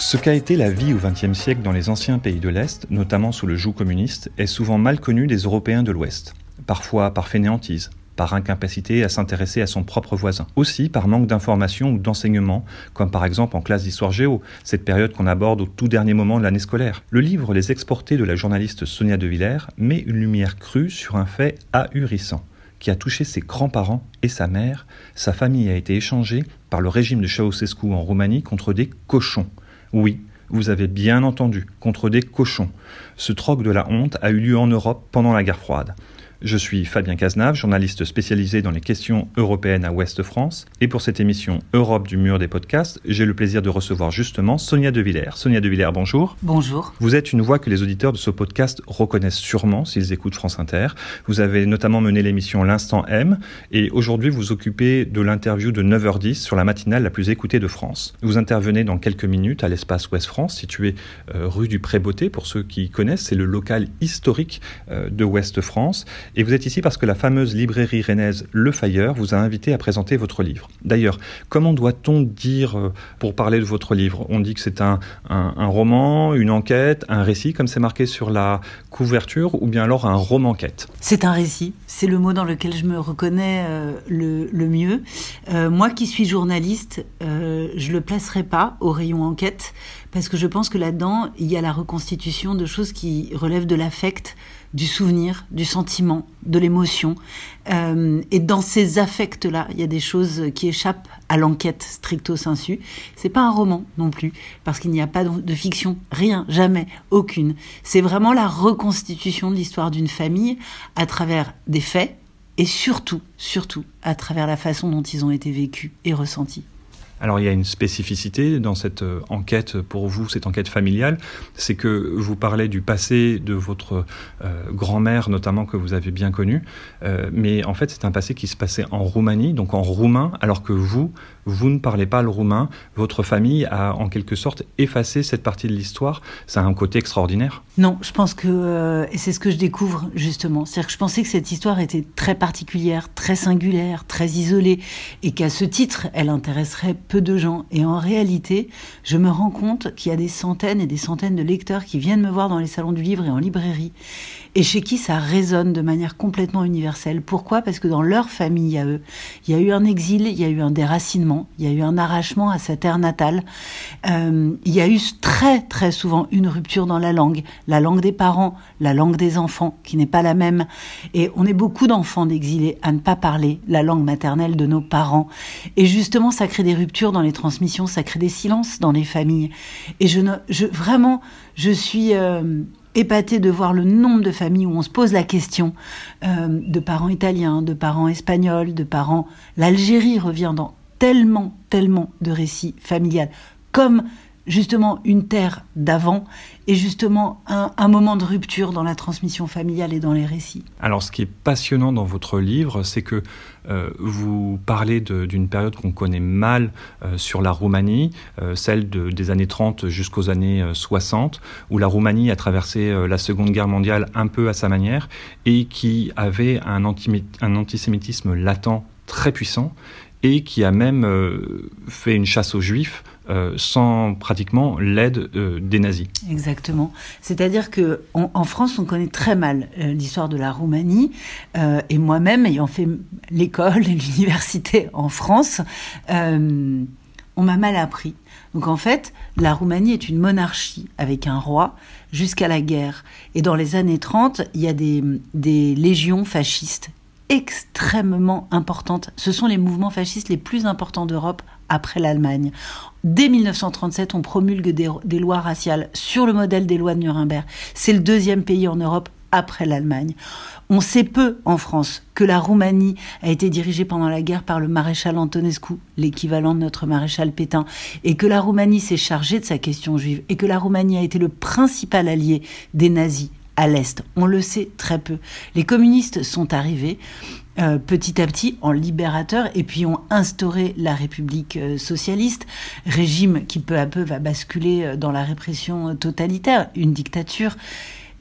Ce qu'a été la vie au XXe siècle dans les anciens pays de l'Est, notamment sous le joug communiste, est souvent mal connu des Européens de l'Ouest, parfois par fainéantise, par incapacité à s'intéresser à son propre voisin. Aussi par manque d'information ou d'enseignement, comme par exemple en classe d'histoire-géo, cette période qu'on aborde au tout dernier moment de l'année scolaire. Le livre Les Exportés de la journaliste Sonia Devillers met une lumière crue sur un fait ahurissant, qui a touché ses grands-parents et sa mère. Sa famille a été échangée par le régime de Ceausescu en Roumanie contre des cochons. Oui, vous avez bien entendu, contre des cochons. Ce troc de la honte a eu lieu en Europe pendant la guerre froide. Je suis Fabien Cazenave, journaliste spécialisé dans les questions européennes à Ouest-France. Et pour cette émission Europe du mur des podcasts, j'ai le plaisir de recevoir justement Sonia Devillers. Sonia Devillers, bonjour. Bonjour. Vous êtes une voix que les auditeurs de ce podcast reconnaissent sûrement s'ils écoutent France Inter. Vous avez notamment mené l'émission L'Instant M et aujourd'hui vous occupez de l'interview de 9h10 sur la matinale la plus écoutée de France. Vous intervenez dans quelques minutes à l'espace Ouest-France, situé rue du Pré-Beauté. Pour ceux qui connaissent, c'est le local historique de Ouest-France. Et vous êtes ici parce que la fameuse librairie rennaise Le Fayeur vous a invité à présenter votre livre. D'ailleurs, comment doit-on dire pour parler de votre livre ? On dit que c'est un roman, une enquête, un récit, comme c'est marqué sur la couverture, ou bien alors un roman-enquête ? C'est un récit, c'est le mot dans lequel je me reconnais le mieux. Moi qui suis journaliste, je ne le placerai pas au rayon enquête, parce que je pense que là-dedans, il y a la reconstitution de choses qui relèvent de l'affect, du souvenir, du sentiment, de l'émotion. Et dans ces affects-là, il y a des choses qui échappent à l'enquête stricto sensu. C'est pas un roman non plus, parce qu'il n'y a pas de fiction, rien, jamais, aucune. C'est vraiment la reconstitution de l'histoire d'une famille à travers des faits et surtout, à travers la façon dont ils ont été vécus et ressentis. Alors il y a une spécificité dans cette enquête, pour vous, cette enquête familiale, c'est que vous parlez du passé de votre grand-mère notamment que vous avez bien connue, mais en fait c'est un passé qui se passait en Roumanie, donc en roumain, alors que vous ne parlez pas le roumain, votre famille a en quelque sorte effacé cette partie de l'histoire, ça a un côté extraordinaire. Non, je pense que, et c'est ce que je découvre justement, c'est-à-dire que je pensais que cette histoire était très particulière, très singulaire, très isolée, et qu'à ce titre elle intéresserait peu de gens. Et en réalité, je me rends compte qu'il y a des centaines et des centaines de lecteurs qui viennent me voir dans les salons du livre et en librairie, et chez qui ça résonne de manière complètement universelle. Pourquoi ? Parce que dans leur famille, à eux, il y a eu un exil, il y a eu un déracinement, il y a eu un arrachement à sa terre natale. Il y a eu très, très souvent une rupture dans la langue des parents, la langue des enfants, qui n'est pas la même. Et on est beaucoup d'enfants d'exilés à ne pas parler la langue maternelle de nos parents. Et justement, ça crée des ruptures dans les transmissions, ça crée des silences dans les familles. Et je suis... épatée de voir le nombre de familles où on se pose la question de parents italiens, de parents espagnols, de parents... L'Algérie revient dans tellement de récits familiales, comme justement une terre d'avant et justement un moment de rupture dans la transmission familiale et dans les récits. Alors ce qui est passionnant dans votre livre, c'est que vous parlez d'une période qu'on connaît mal sur la Roumanie, celle des années 30 jusqu'aux années 60, où la Roumanie a traversé la Seconde Guerre mondiale un peu à sa manière et qui avait un antisémitisme latent très puissant et qui a même fait une chasse aux Juifs sans pratiquement l'aide des nazis. Exactement. C'est-à-dire qu'en France, on connaît très mal l'histoire de la Roumanie. Et moi-même, ayant fait l'école et l'université en France, on m'a mal appris. Donc en fait, la Roumanie est une monarchie avec un roi jusqu'à la guerre. Et dans les années 30, il y a des légions fascistes extrêmement importantes. Ce sont les mouvements fascistes les plus importants d'Europe après l'Allemagne. Dès 1937, on promulgue des lois raciales sur le modèle des lois de Nuremberg. C'est le deuxième pays en Europe après l'Allemagne. On sait peu en France que la Roumanie a été dirigée pendant la guerre par le maréchal Antonescu, l'équivalent de notre maréchal Pétain, et que la Roumanie s'est chargée de sa question juive, et que la Roumanie a été le principal allié des nazis à l'Est. On le sait très peu. Les communistes sont arrivés petit à petit en libérateurs et puis ont instauré la République socialiste, régime qui peu à peu va basculer dans la répression totalitaire, une dictature.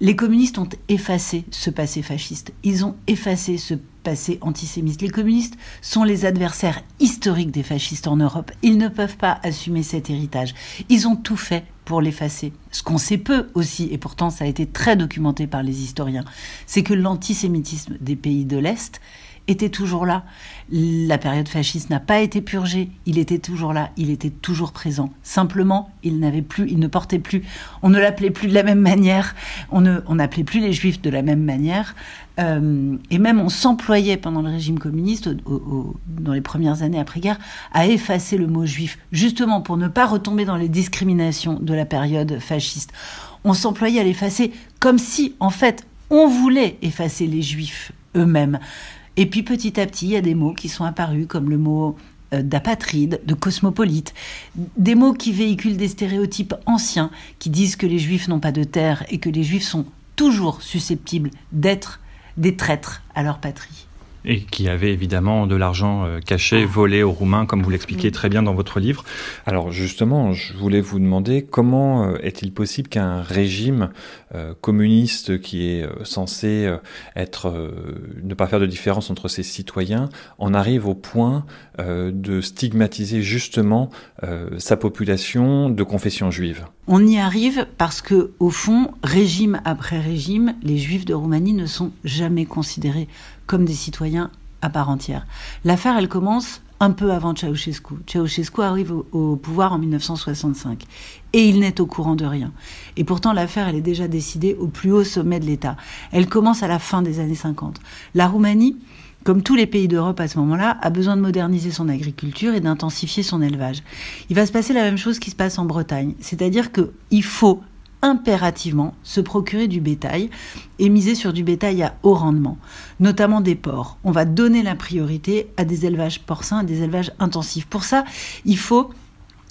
Les communistes ont effacé ce passé fasciste. Ils ont effacé ce passé antisémite. Les communistes sont les adversaires historiques des fascistes en Europe. Ils ne peuvent pas assumer cet héritage. Ils ont tout fait pour l'effacer. Ce qu'on sait peu aussi, et pourtant ça a été très documenté par les historiens, c'est que l'antisémitisme des pays de l'Est était toujours là. La période fasciste n'a pas été purgée. Il était toujours là, il était toujours présent. Simplement, il ne portait plus, on ne l'appelait plus de la même manière, on n'appelait plus les juifs de la même manière, et même on s'employait pendant le régime communiste, dans les premières années après-guerre, à effacer le mot juif, justement pour ne pas retomber dans les discriminations de la période fasciste. On s'employait à l'effacer comme si, en fait, on voulait effacer les juifs eux-mêmes. Et puis petit à petit, il y a des mots qui sont apparus, comme le mot d'apatride, de cosmopolite, des mots qui véhiculent des stéréotypes anciens, qui disent que les juifs n'ont pas de terre et que les juifs sont toujours susceptibles d'être des traîtres à leur patrie. Et qui avait évidemment de l'argent caché, volé aux Roumains, comme vous l'expliquez très bien dans votre livre. Alors justement, je voulais vous demander comment est-il possible qu'un régime communiste qui est censé ne pas faire de différence entre ses citoyens en arrive au point de stigmatiser justement sa population de confession juive. On y arrive parce que, au fond, régime après régime, les Juifs de Roumanie ne sont jamais considérés comme des citoyens à part entière. L'affaire, elle commence un peu avant Ceausescu. Ceausescu arrive au pouvoir en 1965 et il n'est au courant de rien. Et pourtant, l'affaire, elle est déjà décidée au plus haut sommet de l'État. Elle commence à la fin des années 50. La Roumanie, comme tous les pays d'Europe à ce moment-là, a besoin de moderniser son agriculture et d'intensifier son élevage. Il va se passer la même chose qui se passe en Bretagne, c'est-à-dire qu'il faut impérativement se procurer du bétail et miser sur du bétail à haut rendement, notamment des porcs. On va donner la priorité à des élevages porcins, à des élevages intensifs. Pour ça, il faut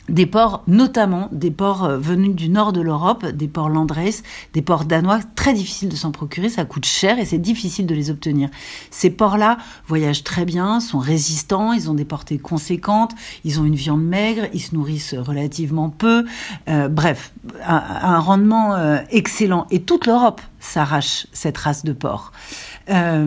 des porcs, notamment des porcs venus du nord de l'Europe, des porcs landraces, des porcs danois, très difficile de s'en procurer, ça coûte cher et c'est difficile de les obtenir. Ces porcs-là voyagent très bien, sont résistants, ils ont des portées conséquentes, ils ont une viande maigre, ils se nourrissent relativement peu, bref, un rendement excellent. Et toute l'Europe s'arrache cette race de porcs. En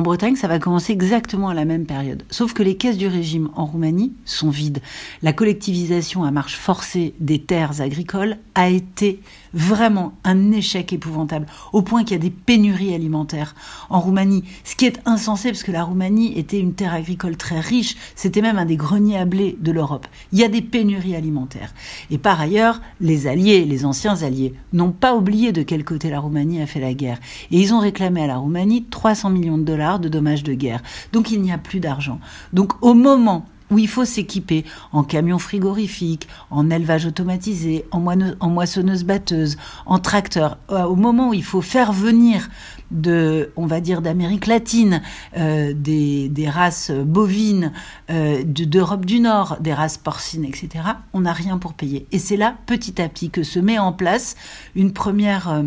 Bretagne, ça va commencer exactement à la même période. Sauf que les caisses du régime en Roumanie sont vides. La collectivisation à marche forcée des terres agricoles a été vraiment un échec épouvantable, au point qu'il y a des pénuries alimentaires en Roumanie. Ce qui est insensé, parce que la Roumanie était une terre agricole très riche. C'était même un des greniers à blé de l'Europe. Il y a des pénuries alimentaires. Et par ailleurs, les alliés, les anciens alliés, n'ont pas oublié de quel côté la Roumanie a fait la guerre. Et ils ont réclamé à la Roumanie $300 millions de dommages de guerre. Donc il n'y a plus d'argent. Donc au moment où il faut s'équiper en camions frigorifiques, en élevage automatisé, en moissonneuses-batteuses, en tracteurs, au moment où il faut faire venir d'Amérique latine, des races bovines, d'Europe du Nord, des races porcines, etc., on n'a rien pour payer. Et c'est là, petit à petit, que se met en place une première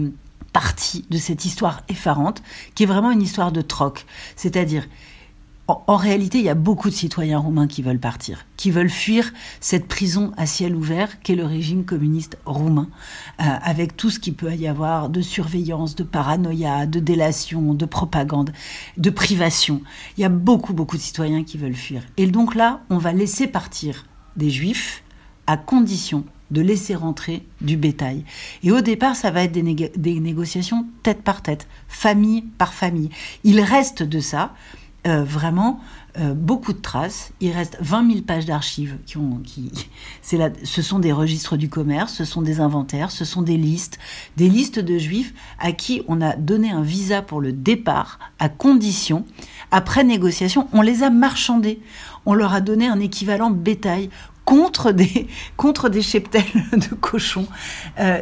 partie de cette histoire effarante, qui est vraiment une histoire de troc. C'est-à-dire, en réalité, il y a beaucoup de citoyens roumains qui veulent partir, qui veulent fuir cette prison à ciel ouvert qu'est le régime communiste roumain, avec tout ce qu'il peut y avoir de surveillance, de paranoïa, de délation, de propagande, de privation. Il y a beaucoup, beaucoup de citoyens qui veulent fuir. Et donc là, on va laisser partir des juifs à condition de laisser rentrer du bétail. Et au départ, ça va être des négociations tête par tête, famille par famille. Il reste de ça beaucoup de traces. Il reste 20 000 pages d'archives. Ce sont des registres du commerce, ce sont des inventaires, ce sont des listes de juifs à qui on a donné un visa pour le départ, à condition, après négociation, on les a marchandés. On leur a donné un équivalent bétail contre des cheptels de cochons.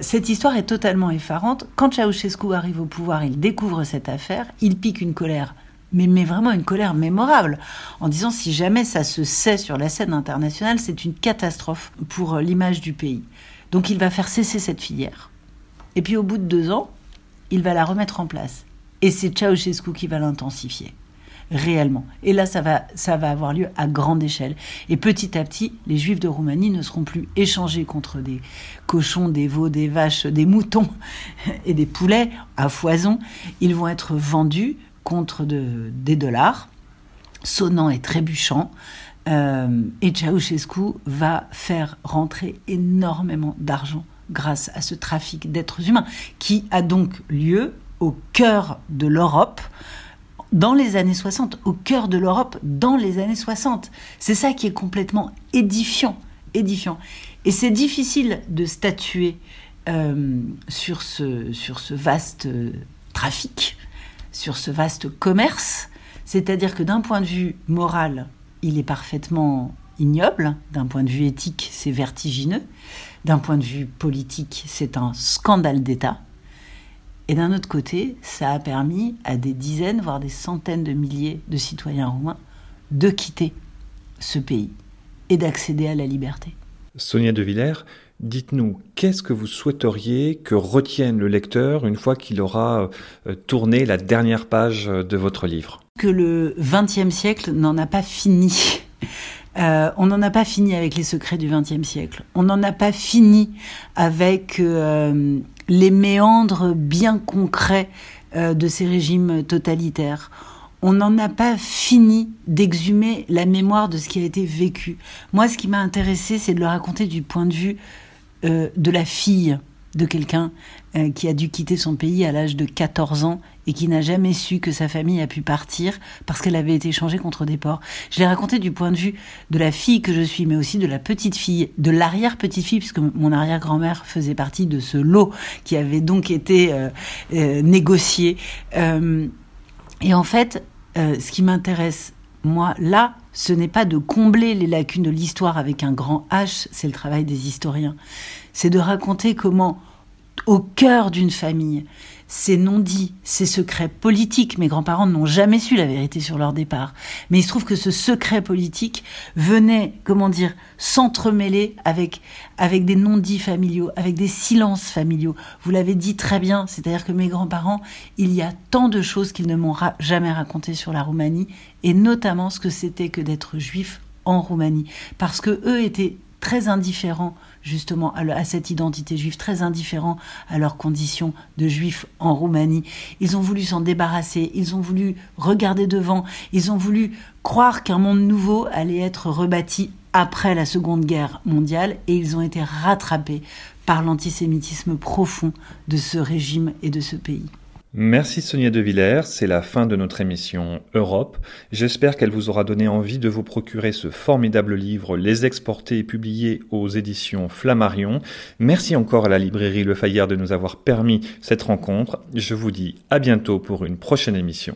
Cette histoire est totalement effarante. Quand Ceausescu arrive au pouvoir, il découvre cette affaire, il pique une colère, mais vraiment une colère mémorable, en disant si jamais ça se sait sur la scène internationale, c'est une catastrophe pour l'image du pays. Donc il va faire cesser cette filière. Et puis au bout de 2 ans, il va la remettre en place. Et c'est Ceausescu qui va l'intensifier. Réellement. Et là, ça va avoir lieu à grande échelle. Et petit à petit, les Juifs de Roumanie ne seront plus échangés contre des cochons, des veaux, des vaches, des moutons et des poulets à foison. Ils vont être vendus, contre des dollars, sonnant et trébuchant. Et Ceausescu va faire rentrer énormément d'argent grâce à ce trafic d'êtres humains qui a donc lieu au cœur de l'Europe dans les années 60, au cœur de l'Europe dans les années 60. C'est ça qui est complètement édifiant. Et c'est difficile de statuer sur ce vaste trafic, sur ce vaste commerce. C'est-à-dire que d'un point de vue moral, il est parfaitement ignoble. D'un point de vue éthique, c'est vertigineux. D'un point de vue politique, c'est un scandale d'État. Et d'un autre côté, ça a permis à des dizaines, voire des centaines de milliers de citoyens roumains de quitter ce pays et d'accéder à la liberté. Sonia Devillers, dites-nous, qu'est-ce que vous souhaiteriez que retienne le lecteur une fois qu'il aura tourné la dernière page de votre livre ? Que le XXe siècle n'en a pas fini. On n'en a pas fini avec les secrets du XXe siècle. On n'en a pas fini avec les méandres bien concrets de ces régimes totalitaires. On n'en a pas fini d'exhumer la mémoire de ce qui a été vécu. Moi, ce qui m'a intéressée, c'est de le raconter du point de vue de la fille de quelqu'un qui a dû quitter son pays à l'âge de 14 ans et qui n'a jamais su que sa famille a pu partir parce qu'elle avait été échangée contre des porcs. Je l'ai raconté du point de vue de la fille que je suis, mais aussi de la petite fille, de l'arrière-petite fille, puisque mon arrière-grand-mère faisait partie de ce lot qui avait donc été négocié. Et en fait, ce qui m'intéresse, moi, là, ce n'est pas de combler les lacunes de l'histoire avec un grand H, c'est le travail des historiens. C'est de raconter comment, au cœur d'une famille, ces non-dits, ces secrets politiques, mes grands-parents n'ont jamais su la vérité sur leur départ. Mais il se trouve que ce secret politique venait, s'entremêler avec des non-dits familiaux, avec des silences familiaux. Vous l'avez dit très bien, c'est-à-dire que mes grands-parents, il y a tant de choses qu'ils ne m'ont jamais racontées sur la Roumanie, et notamment ce que c'était que d'être juif en Roumanie. Parce que eux étaient très indifférents justement à cette identité juive, très indifférents à leurs conditions de juifs en Roumanie. Ils ont voulu s'en débarrasser, ils ont voulu regarder devant, ils ont voulu croire qu'un monde nouveau allait être rebâti après la Seconde Guerre mondiale, et ils ont été rattrapés par l'antisémitisme profond de ce régime et de ce pays. Merci Sonia Devillers, c'est la fin de notre émission Europe. J'espère qu'elle vous aura donné envie de vous procurer ce formidable livre Les Exportés, publié aux éditions Flammarion. Merci encore à la librairie Le Fayeur de nous avoir permis cette rencontre. Je vous dis à bientôt pour une prochaine émission.